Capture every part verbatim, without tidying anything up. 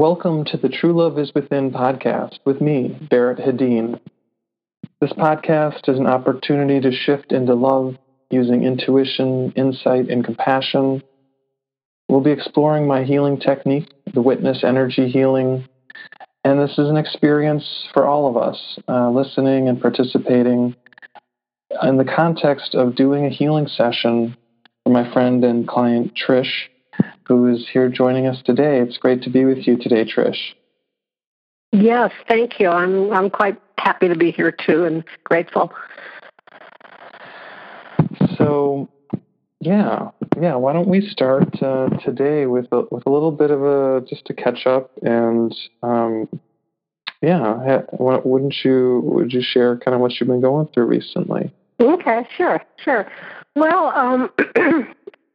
Welcome to the True Love is Within podcast with me, Barrett Hadeen. This podcast is an opportunity to shift into love using intuition, insight, and compassion. We'll be exploring my healing technique, the Witness Energy Healing, and this is an experience for all of us, uh, listening and participating in the context of doing a healing session for my friend and client, Trish, who is here joining us today. It's great to be with you today, Trish. Yes, thank you. I'm I'm quite happy to be here, too, and grateful. So, yeah, yeah. Why don't we start uh, today with a, with a little bit of a, just to catch up, and, um, yeah, wouldn't you, would you share kind of what you've been going through recently? Okay, sure, sure. Well, um,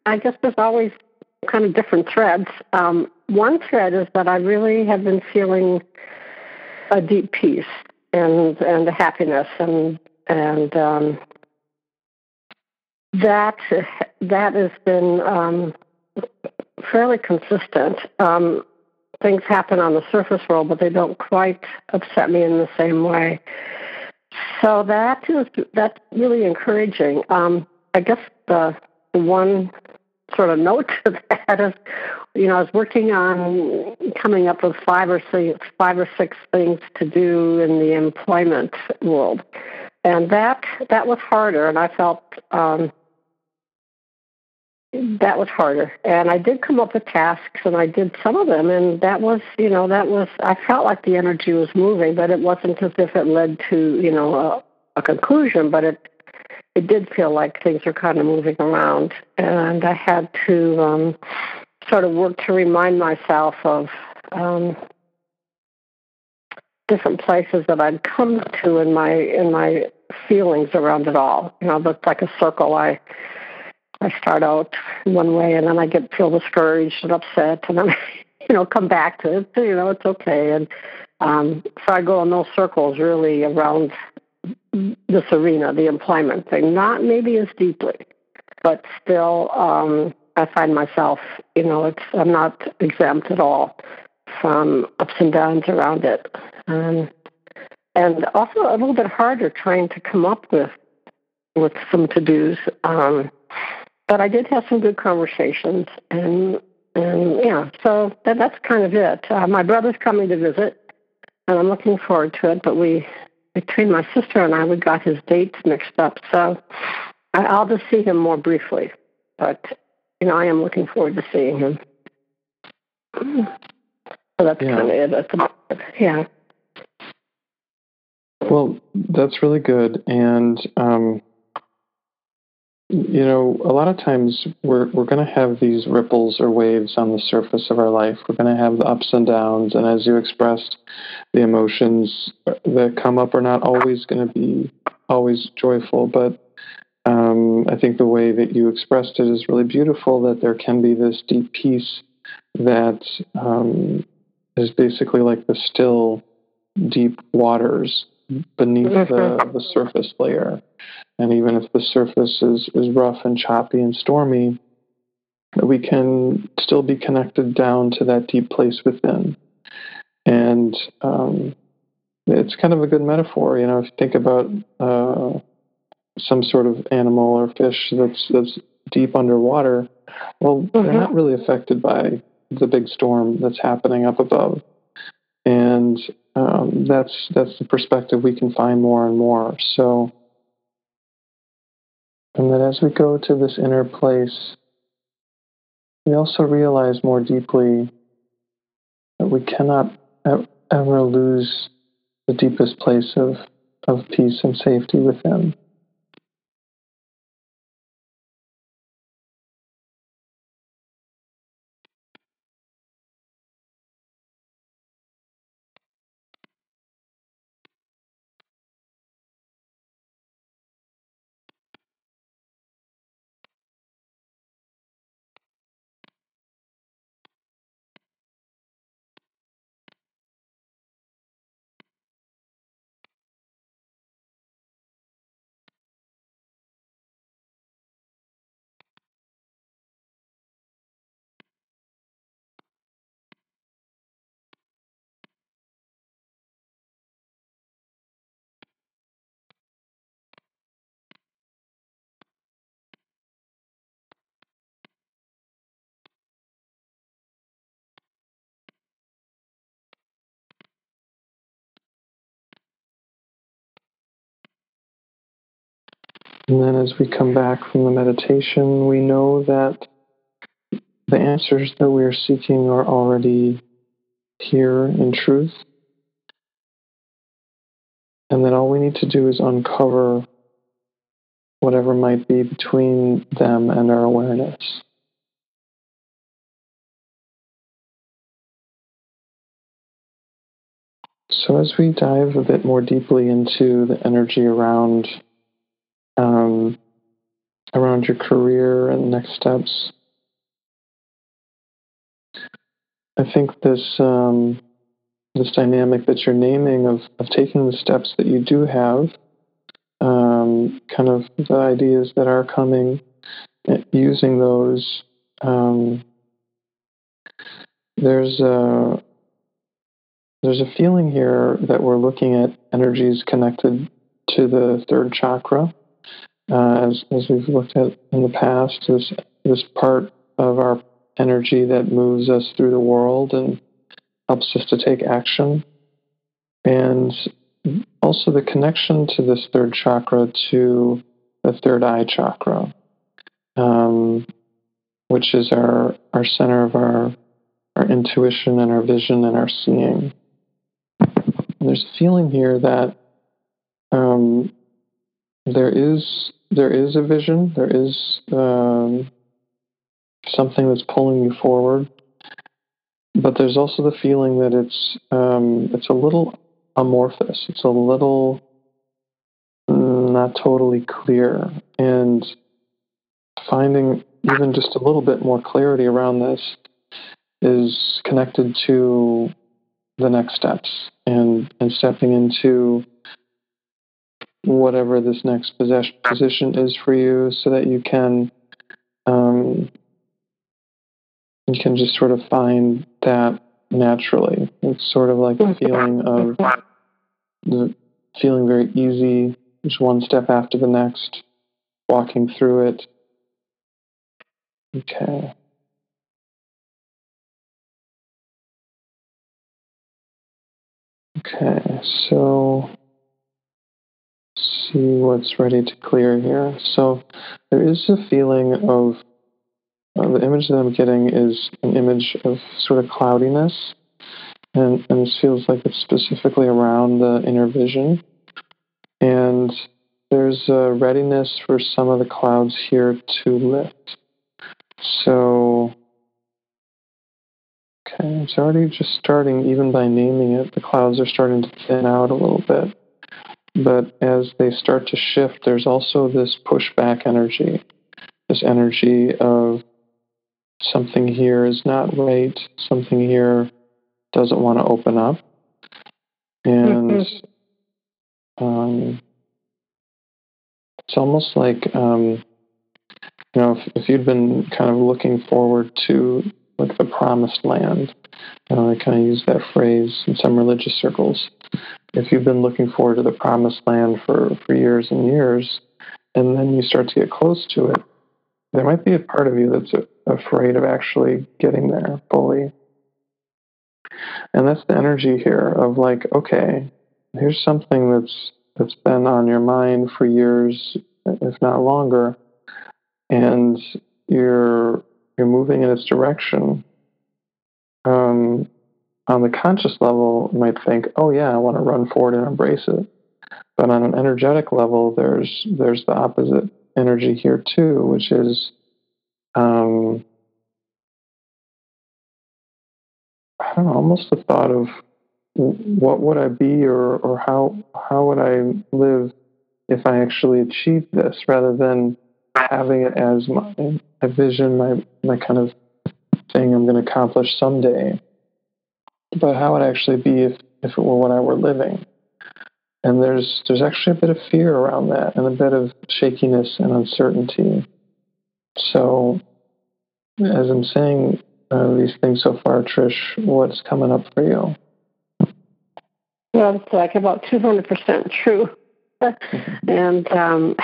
I guess there's always kind of different threads. Um, one thread is that I really have been feeling a deep peace and and a happiness, and and um, that that has been um, fairly consistent. Um, things happen on the surface world, but they don't quite upset me in the same way. So that is that's really encouraging. Um, I guess the, the one sort of note to that is, you know, I was working on coming up with five or six, five or six things to do in the employment world, and that that was harder, and I felt um, that was harder. And I did come up with tasks, and I did some of them, and that was, you know, that was, I felt like the energy was moving, but it wasn't as if it led to, you know, a, a conclusion, but it. It did feel like things were kind of moving around, and I had to um, sort of work to remind myself of um, different places that I'd come to in my in my feelings around it all. You know, that's like a circle. I I start out one way, and then I get feel discouraged and upset, and then you know come back to it. You know, it's okay, and um, so I go in those circles really around this arena, the employment thing, not maybe as deeply, but still um, I find myself, you know, it's I'm not exempt at all from ups and downs around it. Um, and also a little bit harder trying to come up with with some to-dos. Um, but I did have some good conversations, and, and yeah, so that, that's kind of it. Uh, my brother's coming to visit, and I'm looking forward to it, but we... between my sister and I, we got his dates mixed up, so I'll just see him more briefly. But, you know, I am looking forward to seeing him. So that's yeah. kind of it at the moment, yeah. Well, that's really good. And, um, you know, a lot of times we're we're going to have these ripples or waves on the surface of our life. We're going to have the ups and downs, and as you expressed, the emotions that come up are not always going to be always joyful. But um, I think the way that you expressed it is really beautiful, that there can be this deep peace that um, is basically like the still, deep waters beneath the, the surface layer. And even if the surface is, is rough and choppy and stormy, we can still be connected down to that deep place within. And um, it's kind of a good metaphor. You know, if you think about uh, some sort of animal or fish that's, that's deep underwater, well, mm-hmm. they're not really affected by the big storm that's happening up above. And um, that's that's the perspective we can find more and more. So, and then as we go to this inner place, we also realize more deeply that we cannot ever lose the deepest place of, of peace and safety within. And then as we come back from the meditation, we know that the answers that we are seeking are already here in truth. And that all we need to do is uncover whatever might be between them and our awareness. So as we dive a bit more deeply into the energy around um, around your career and next steps, I think this um, this dynamic that you're naming of, of taking the steps that you do have, um, kind of the ideas that are coming, using those, um, there's a, there's a feeling here that we're looking at energies connected to the third chakra, uh, as, as we've looked at in the past, this this part of our energy that moves us through the world and helps us to take action. And also the connection to this third chakra to the third eye chakra, um, which is our, our center of our, our intuition and our vision and our seeing. And there's a feeling here that um, there is there is a vision, there is um, something that's pulling you forward, but there's also the feeling that it's um, it's a little amorphous. It's a little not totally clear, and finding even just a little bit more clarity around this is connected to the next steps and, and stepping into whatever this next possession, position is for you, so that you can um, you can just sort of find that naturally. It's sort of like a feeling of the feeling very easy, just one step after the next, walking through it. Okay. Okay, so see what's ready to clear here. So there is a feeling of, uh, the image that I'm getting is an image of sort of cloudiness, and, and this feels like it's specifically around the inner vision. And there's a readiness for some of the clouds here to lift. So okay, it's already just starting, even by naming it, the clouds are starting to thin out a little bit. But as they start to shift, there's also this pushback energy, this energy of something here is not right, something here doesn't want to open up. And um, it's almost like, um, you know, if, if you'd been kind of looking forward to like the promised land. Uh, I kind of use that phrase in some religious circles. If you've been looking forward to the promised land for, for years and years, and then you start to get close to it, there might be a part of you that's a, afraid of actually getting there fully. And that's the energy here of like, okay, here's something that's that's been on your mind for years, if not longer, and you're You're moving in its direction. Um, on the conscious level, you might think, "Oh yeah, I want to run forward and embrace it," but on an energetic level, there's there's the opposite energy here too, which is um, I don't know, almost the thought of what would I be, or or how how would I live if I actually achieved this, rather than having it as my, my vision, my, my kind of thing I'm going to accomplish someday, but how it would actually be if, if it were what I were living. And there's there's actually a bit of fear around that, and a bit of shakiness and uncertainty. So as I'm saying uh, these things so far, Trish, what's coming up for you? Well, it's like about two hundred percent true. and um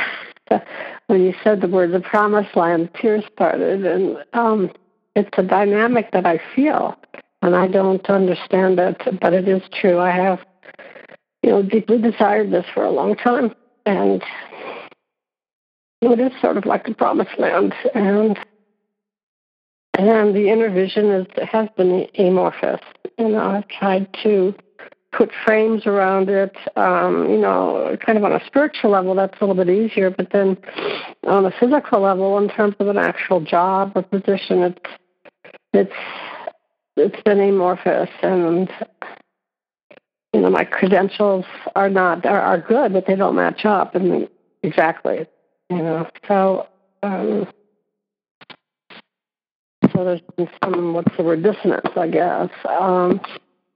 when you said the word the promised land, tears parted, and um, it's a dynamic that I feel, and I don't understand it, but it is true. I have, you know, deeply desired this for a long time, and It is sort of like the promised land, and and the inner vision is, has been amorphous. You know, I've tried to put frames around it, um, you know, kind of on a spiritual level, that's a little bit easier, but then on a physical level, in terms of an actual job or position, it's it's it's been amorphous, and you know, my credentials are not are, are good, but they don't match up, and exactly, you know, so um, so there's been some, what's the word, dissonance, I guess. Um,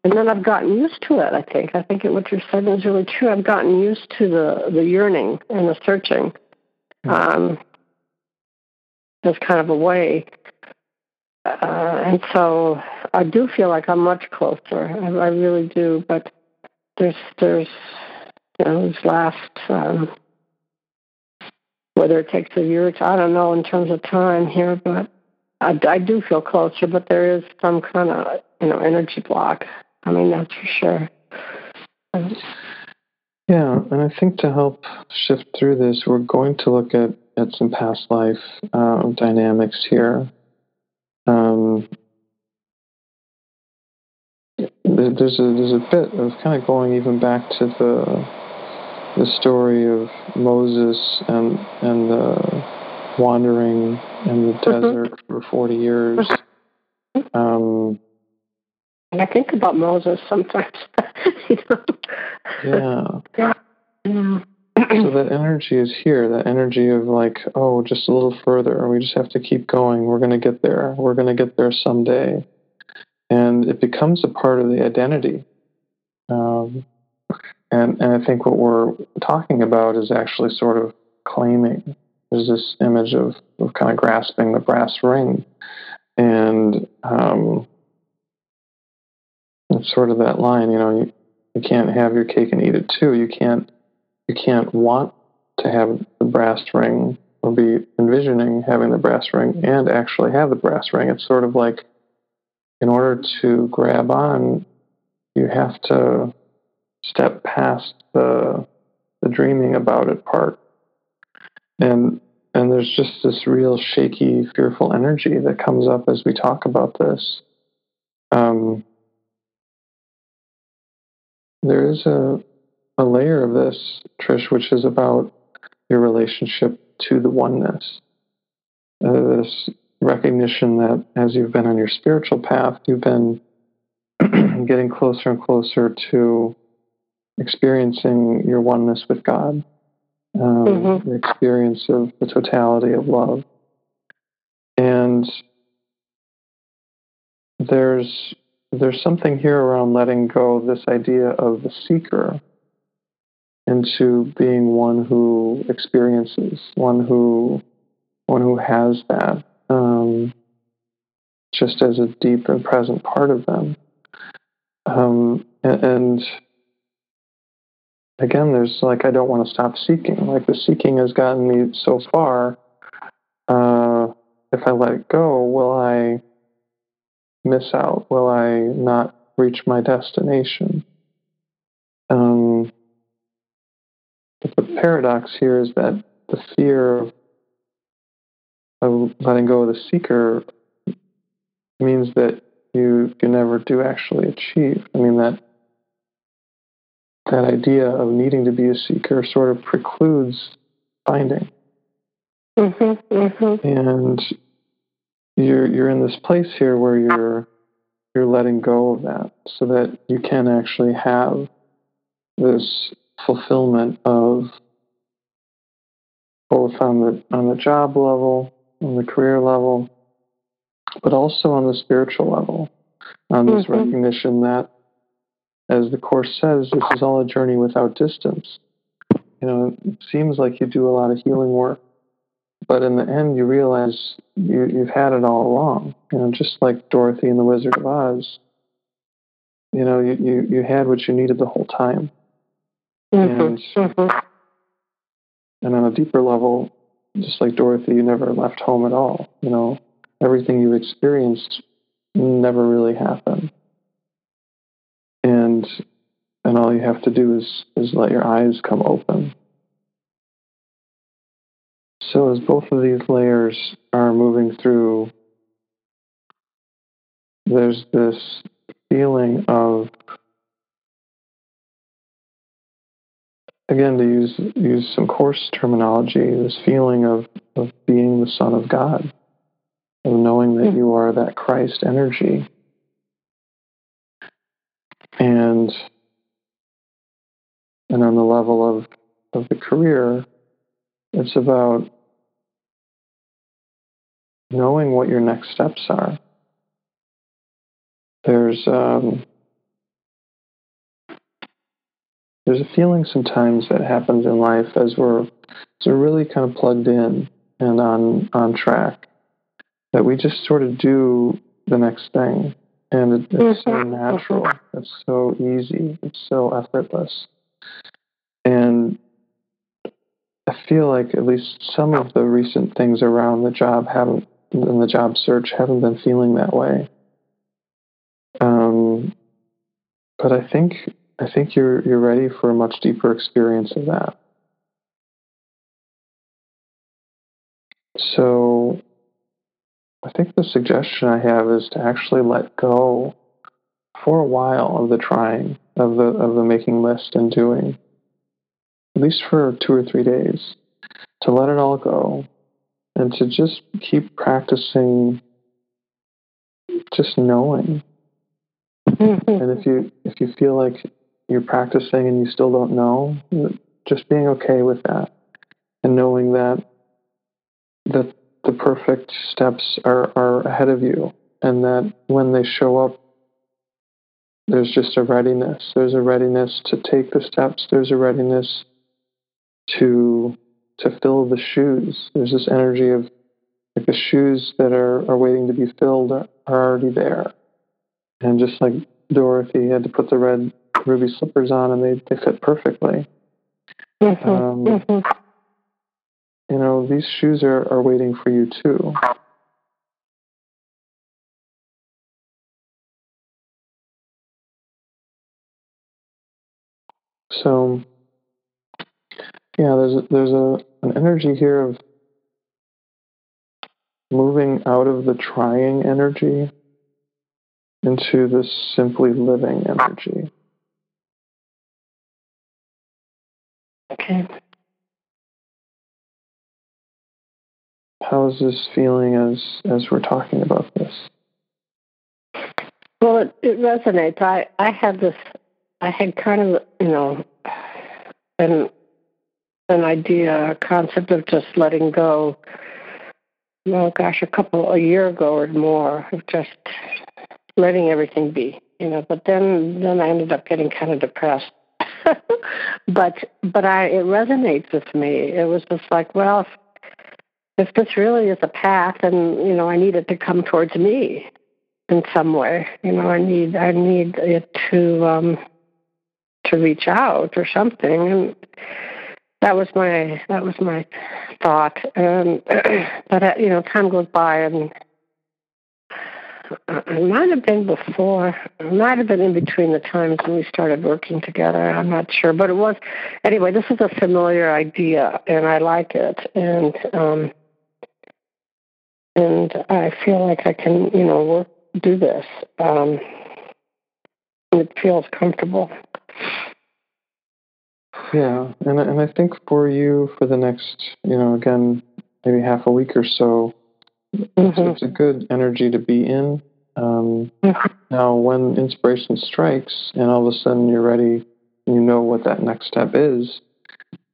And then I've gotten used to it, I think. I think what you're saying is really true. I've gotten used to the, the yearning and the searching. Um, there's kind of a way. Uh, and so I do feel like I'm much closer. I, I really do. But there's, there's you know, this last, um, whether it takes a year or two, I don't know in terms of time here, but I, I do feel closer. But there is some kind of, you know, energy block. I mean, that's for sure. Yeah, and I think to help shift through this, we're going to look at, at some past life uh, dynamics here. Um, there's a there's a bit of kind of going even back to the the story of Moses and and the wandering in the desert mm-hmm. for forty years. Um. I think about Moses sometimes. You know? Yeah. Yeah. So that energy is here, that energy of like, oh, just a little further. We just have to keep going. We're going to get there. We're going to get there someday. And it becomes a part of the identity. Um, and, and I think what we're talking about is actually sort of claiming. There's this image of, of kind of grasping the brass ring. And... Um, It's sort of that line, you know, you, you can't have your cake and eat it too. You can't you can't want to have the brass ring or be envisioning having the brass ring and actually have the brass ring. It's sort of like in order to grab on, you have to step past the the dreaming about it part. And and there's just this real shaky, fearful energy that comes up as we talk about this. Um There is a, a layer of this, Trish, which is about your relationship to the oneness. Uh, this recognition that as you've been on your spiritual path, you've been getting closer and closer to experiencing your oneness with God, um, mm-hmm. the experience of the totality of love. And there's... There's something here around letting go of this idea of the seeker into being one who experiences, one who one who has that um, just as a deep and present part of them. Um, and, and again, there's like, I don't want to stop seeking. Like the seeking has gotten me so far. Uh, if I let it go, will I... miss out? Will I not reach my destination? Um, but the paradox here is that the fear of, of letting go of the seeker means that you you never do actually achieve. I mean, that that idea of needing to be a seeker sort of precludes finding. Mm-hmm, mm-hmm. And You're you're in this place here where you're you're letting go of that, so that you can actually have this fulfillment of both on the on the job level, on the career level, but also on the spiritual level, on this mm-hmm. recognition that, as the Course says, this is all a journey without distance. You know, it seems like you do a lot of healing work, but in the end, you realize you, you've had it all along. You know, just like Dorothy in The Wizard of Oz, you know, you, you, you had what you needed the whole time. Mm-hmm. And, mm-hmm. and on a deeper level, just like Dorothy, you never left home at all. You know, everything you experienced never really happened. And and all you have to do is, is let your eyes come open. So as both of these layers are moving through, there's this feeling of, again, to use use some coarse terminology, this feeling of, of being the Son of God, of knowing that you are that Christ energy. And and on the level of, of the career, it's about knowing what your next steps are. There's um, there's a feeling sometimes that happens in life as we're as we're really kind of plugged in and on on track, that we just sort of do the next thing, and it, it's so natural, it's so easy, it's so effortless, and I feel like at least some of the recent things around the job haven't, in the job search, haven't been feeling that way. Um, but I think I think you're you're ready for a much deeper experience of that. So I think the suggestion I have is to actually let go for a while of the trying, of the of the making list and doing, at least for two or three days, to let it all go and to just keep practicing just knowing. And if you if you feel like you're practicing and you still don't know, just being okay with that and knowing that that the perfect steps are, are ahead of you, and that when they show up, there's just a readiness. There's a readiness to take the steps. There's a readiness to to fill the shoes. There's this energy of like the shoes that are, are waiting to be filled are, are already there. And just like Dorothy had to put the red ruby slippers on, and they, they fit perfectly. Mm-hmm, um, mm-hmm. You know, these shoes are, are waiting for you too. So, yeah, there's a, there's a an energy here of moving out of the trying energy into this simply living energy. Okay. How is this feeling as, as we're talking about this? Well, it, it resonates. I, I had this, I had kind of, you know, an, an idea, a concept of just letting go, oh gosh, a couple, a year ago or more, of just letting everything be, you know, but then, then I ended up getting kind of depressed. but but I it resonates with me. It was just like, well, if, if this really is a path, and you know, I need it to come towards me in some way. You know, I need I need it to um, to reach out or something. And that was my that was my thought. Um, but uh, you know, time goes by, and it might have been before. It might have been in between the times when we started working together. I'm not sure, but it was. Anyway, this is a familiar idea, and I like it, and um, and I feel like I can, you know, work, do this. Um, it feels comfortable. Yeah, and and I think for you, for the next, you know, again, maybe half a week or so, Mm-hmm. So it's a good energy to be in. Um, now, when inspiration strikes and all of a sudden you're ready, you know what that next step is,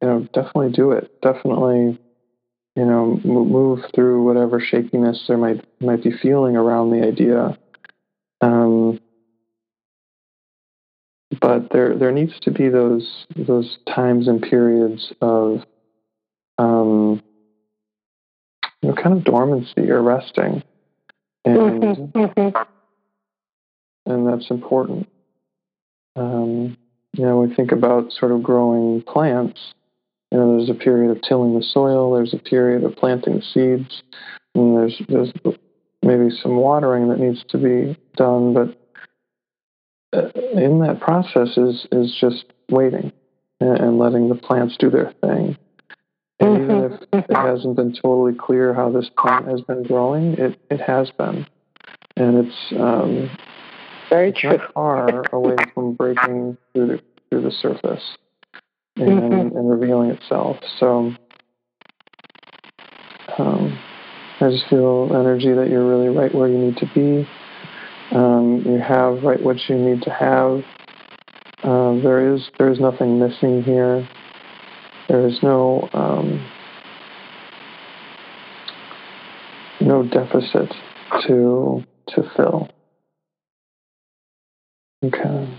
you know, definitely do it. Definitely, you know, move through whatever shakiness there might might be feeling around the idea. Um, but there there needs to be those those times and periods of um you know, kind of dormancy or resting, and mm-hmm, mm-hmm. and that's important. Um, you know, we think about sort of growing plants. You know, there's a period of tilling the soil, there's a period of planting seeds, and there's there's maybe some watering that needs to be done. But in that process is is just waiting and letting the plants do their thing. And mm-hmm. even if it hasn't been totally clear how this plant has been growing, it, it has been. And it's um, very true. Not far away from breaking through the, through the surface and, mm-hmm. and revealing itself. So um, I just feel energy that you're really right where you need to be. Um, you have right what you need to have. Uh, there is there is nothing missing here. There is no um, no deficit to to fill. Okay.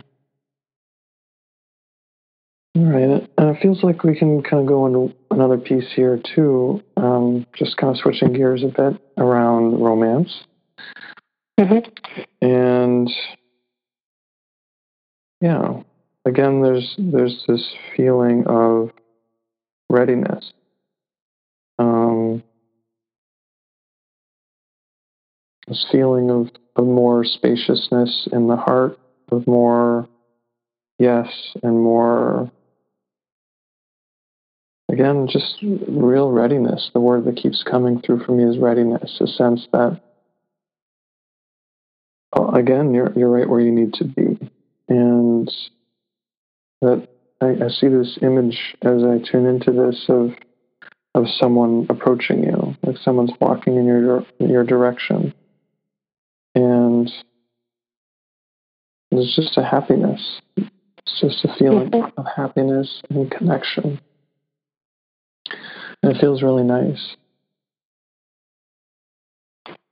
All right. And it feels like we can kind of go into another piece here too. Um, just kind of switching gears a bit around romance. Mm-hmm. And yeah. Again, there's there's this feeling of readiness. Um, this feeling of, of more spaciousness in the heart, of more yes and more, again, just real readiness. The word that keeps coming through for me is readiness, a sense that, again, you're you're right where you need to be. And that I, I see this image as I tune into this of of someone approaching you, like someone's walking in your your direction, and there's just a happiness. It's just a feeling mm-hmm. of happiness and connection, and it feels really nice.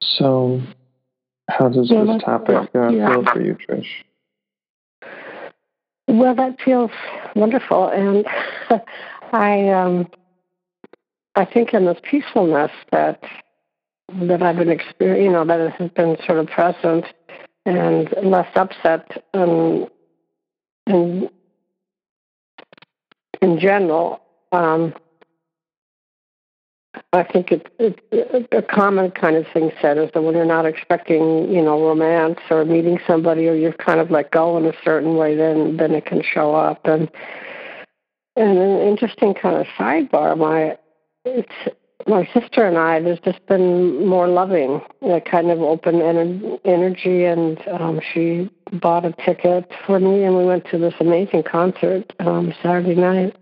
So, how does yeah, this topic uh, yeah. feel for you, Trish? Well, that feels wonderful, and I um, I think in this peacefulness that that I've been experiencing, you know, that it has been sort of present and less upset um, in in general. Um, I think it's it, a common kind of thing said is that when you're not expecting, you know, romance or meeting somebody, or you've kind of let go in a certain way, then then it can show up. And and an interesting kind of sidebar, my it's my sister and I, there's just been more loving, a kind of open ener- energy, and um, she bought a ticket for me, and we went to this amazing concert um, Saturday night.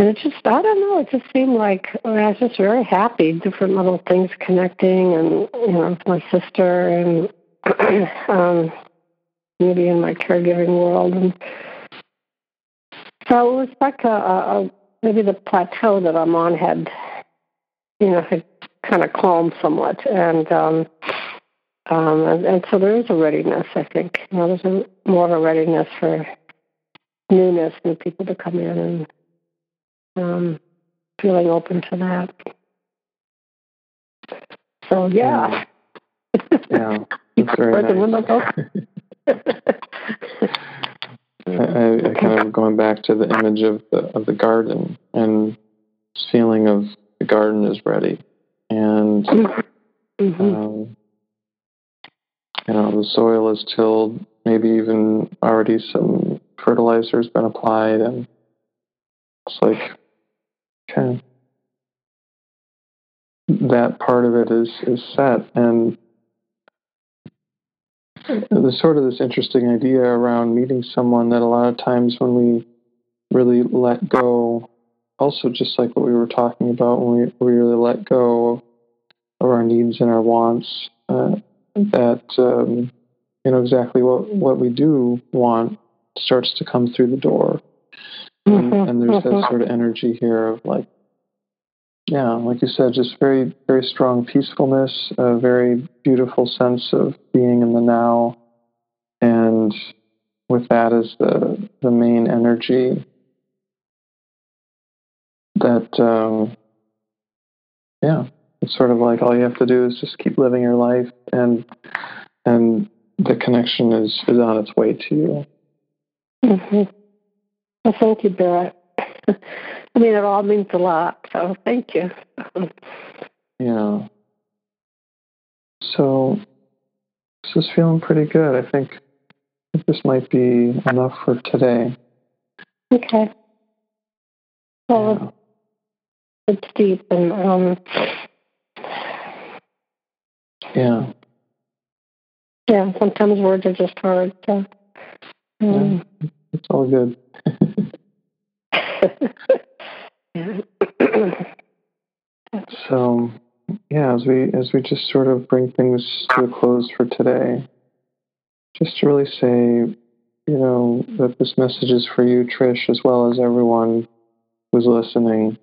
And it just, I don't know, it just seemed like, I mean, I was just very happy, different little things connecting, and, you know, with my sister and um, maybe in my caregiving world. And so it was like a, a, maybe the plateau that I'm on had, you know, had kind of calmed somewhat. And um, um, and, and so there is a readiness, I think. You know, there's a, more of a readiness for newness and people to come in and, Um, feeling open to that. So, yeah. Yeah, that's very nice. I, I, I kind of going back to the image of the, of the garden and feeling of the garden is ready. And, mm-hmm. um, you know, the soil is tilled, maybe even already some fertilizer has been applied, and it's like, okay, that part of it is, is set, and there's sort of this interesting idea around meeting someone that a lot of times when we really let go, also just like what we were talking about, when we, we really let go of our needs and our wants, uh, that um, you know exactly what, what we do want starts to come through the door. And, and there's that sort of energy here of like, yeah, like you said, just very, very strong peacefulness, a very beautiful sense of being in the now. And with that is the, the main energy that, um, yeah, it's sort of like all you have to do is just keep living your life, and and the connection is, is on its way to you. Mm-hmm. Well, thank you, Barrett. I mean, it all means a lot, so thank you. Yeah. So, this is feeling pretty good. I think, I think this might be enough for today. Okay. Well, it's deep. And um, yeah, yeah. Sometimes words are just hard. So, um, yeah, it's all good. Yeah. So, yeah, as we as we just sort of bring things to a close for today, just to really say, you know, that this message is for you, Trish, as well as everyone who's listening,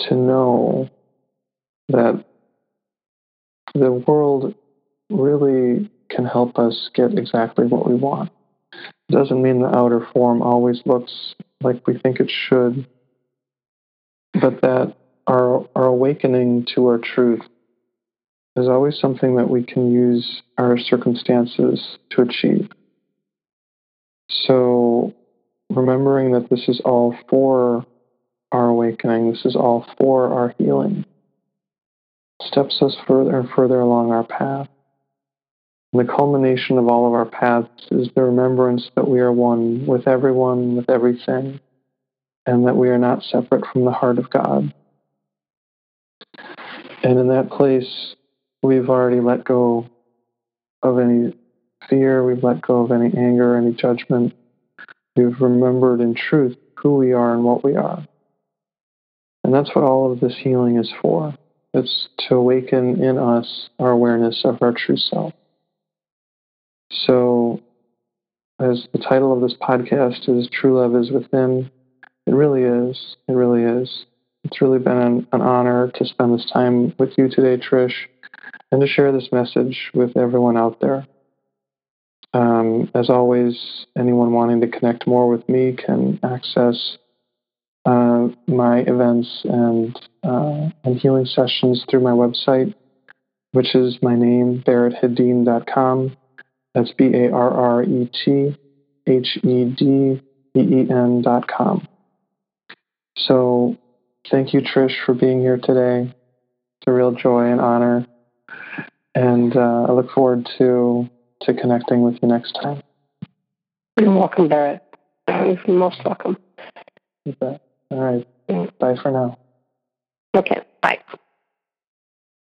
to know that the world really can help us get exactly what we want. It doesn't mean the outer form always looks like we think it should, but that our, our awakening to our truth is always something that we can use our circumstances to achieve. So remembering that this is all for our awakening, this is all for our healing, steps us further and further along our path. And the culmination of all of our paths is the remembrance that we are one with everyone, with everything, and that we are not separate from the heart of God. And in that place, we've already let go of any fear, we've let go of any anger, any judgment. We've remembered in truth who we are and what we are. And that's what all of this healing is for. It's to awaken in us our awareness of our true self. So, as the title of this podcast is True Love is Within, it really is. It really is. It's really been an, an honor to spend this time with you today, Trish, and to share this message with everyone out there. Um, as always, anyone wanting to connect more with me can access uh, my events and, uh, and healing sessions through my website, which is my name, barrett hadeen dot com. That's B A R R E T H E D E E N dot com. So thank you, Trish, for being here today. It's a real joy and honor. And uh, I look forward to to connecting with you next time. You're welcome, Barrett. You're most welcome. You bet. All right. Bye for now. Okay.